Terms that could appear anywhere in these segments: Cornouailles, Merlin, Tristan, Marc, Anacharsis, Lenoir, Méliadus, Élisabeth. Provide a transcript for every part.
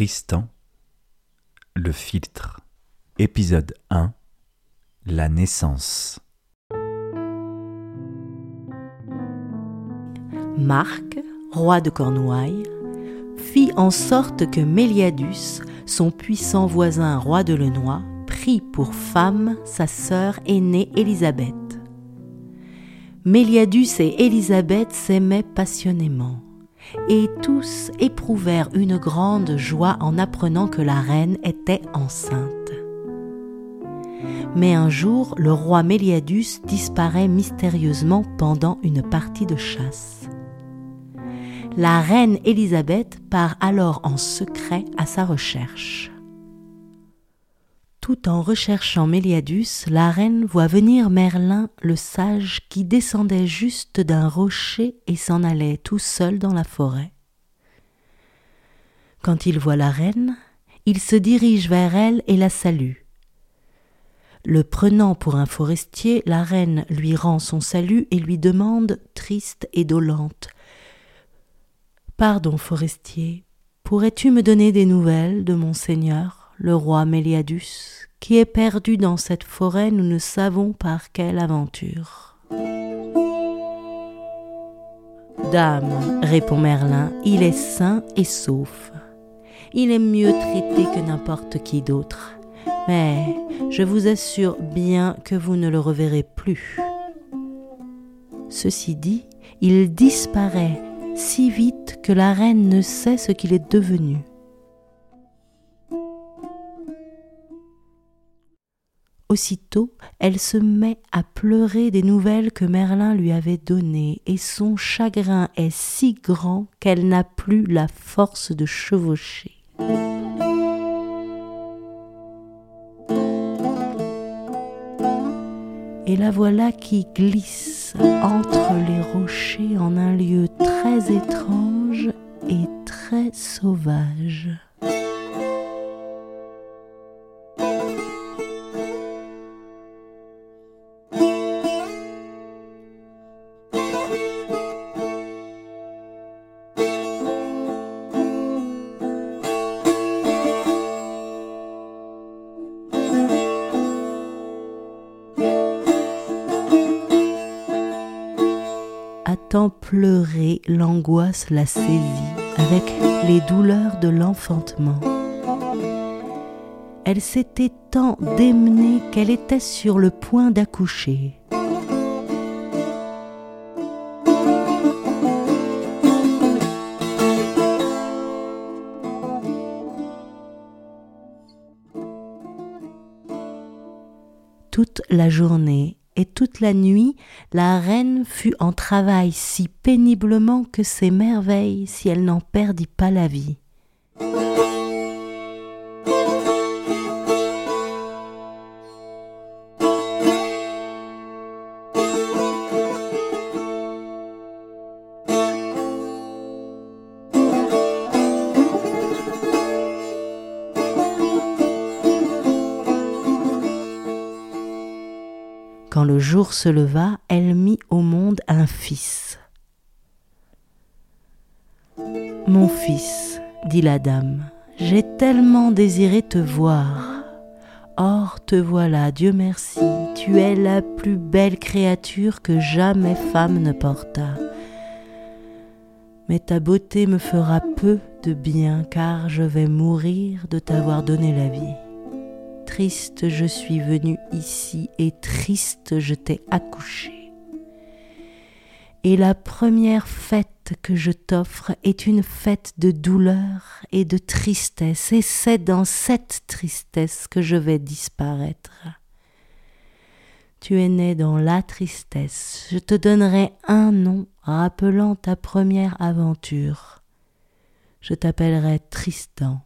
Tristan, le filtre. Épisode 1, la naissance. Marc, roi de Cornouailles, fit en sorte que Méliadus, son puissant voisin roi de Lenoir, prit pour femme sa sœur aînée Élisabeth. Méliadus et Élisabeth s'aimaient passionnément. Et tous éprouvèrent une grande joie en apprenant que la reine était enceinte. Mais un jour, le roi Méliadus disparaît mystérieusement pendant une partie de chasse. La reine Élisabeth part alors en secret à sa recherche. Tout en recherchant Méliadus, la reine voit venir Merlin, le sage, qui descendait juste d'un rocher et s'en allait tout seul dans la forêt. Quand il voit la reine, il se dirige vers elle et la salue. Le prenant pour un forestier, la reine lui rend son salut et lui demande, triste et dolente, « Pardon, forestier, pourrais-tu me donner des nouvelles de mon seigneur ? Le roi Méliadus, qui est perdu dans cette forêt, nous ne savons par quelle aventure. » « Dame, répond Merlin, il est sain et sauf. Il est mieux traité que n'importe qui d'autre. Mais je vous assure bien que vous ne le reverrez plus. » Ceci dit, il disparaît si vite que la reine ne sait ce qu'il est devenu. Aussitôt, elle se met à pleurer des nouvelles que Merlin lui avait données, et son chagrin est si grand qu'elle n'a plus la force de chevaucher. Et la voilà qui glisse entre les rochers en un lieu très étrange et très sauvage. Tant pleurer, l'angoisse la saisit avec les douleurs de l'enfantement. Elle s'était tant démenée qu'elle était sur le point d'accoucher. Toute la journée, et toute la nuit, la reine fut en travail si péniblement que s'émerveille si elle n'en perdit pas la vie. Quand le jour se leva, elle mit au monde un fils. « Mon fils, dit la dame, j'ai tellement désiré te voir. Or, te voilà, Dieu merci, tu es la plus belle créature que jamais femme ne porta. Mais ta beauté me fera peu de bien, car je vais mourir de t'avoir donné la vie. Triste, je suis venue ici et triste, je t'ai accouchée. Et la première fête que je t'offre est une fête de douleur et de tristesse, et c'est dans cette tristesse que je vais disparaître. Tu es née dans la tristesse, je te donnerai un nom rappelant ta première aventure. Je t'appellerai Tristan. »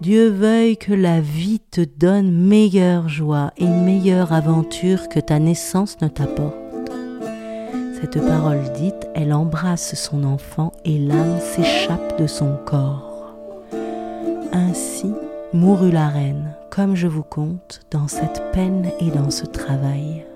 Dieu veuille que la vie te donne meilleure joie et meilleure aventure que ta naissance ne t'apporte. cette parole dite, elle embrasse son enfant et l'âme s'échappe de son corps. Ainsi mourut la reine, comme je vous conte, dans cette peine et dans ce travail.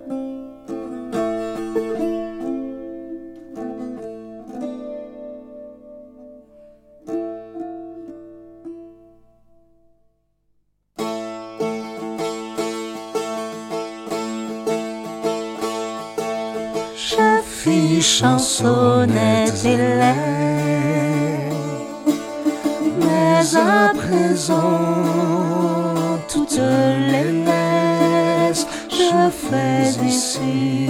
Chansonnette élève, mais à présent toutes les messes je fais ici.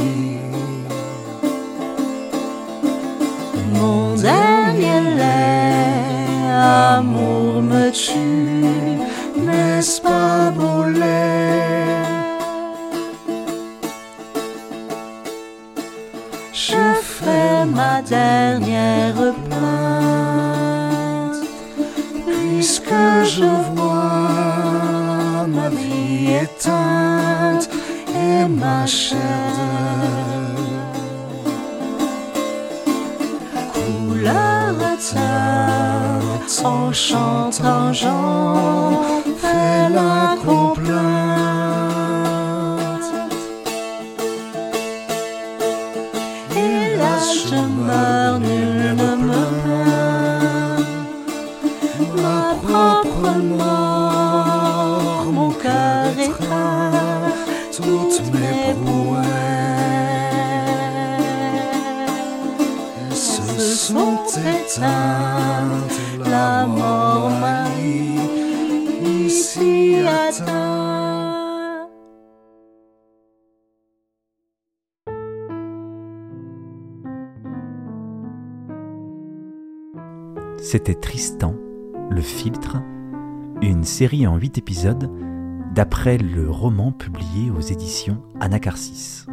Mon dernier lait, amour me tue, n'est-ce pas beau lait? Ma dernière plainte, puisque je vois ma vie éteinte et ma chair couleur éteinte, en chantant j'en fais la complainte. Je meurs, nul ne me plaint. Ma propre mort, mon cœur éteint, toutes mes brouettes se sont éteintes. La mort m'a ici atteint. C'était Tristan, le filtre, une série en 8 épisodes d'après le roman publié aux éditions Anacharsis.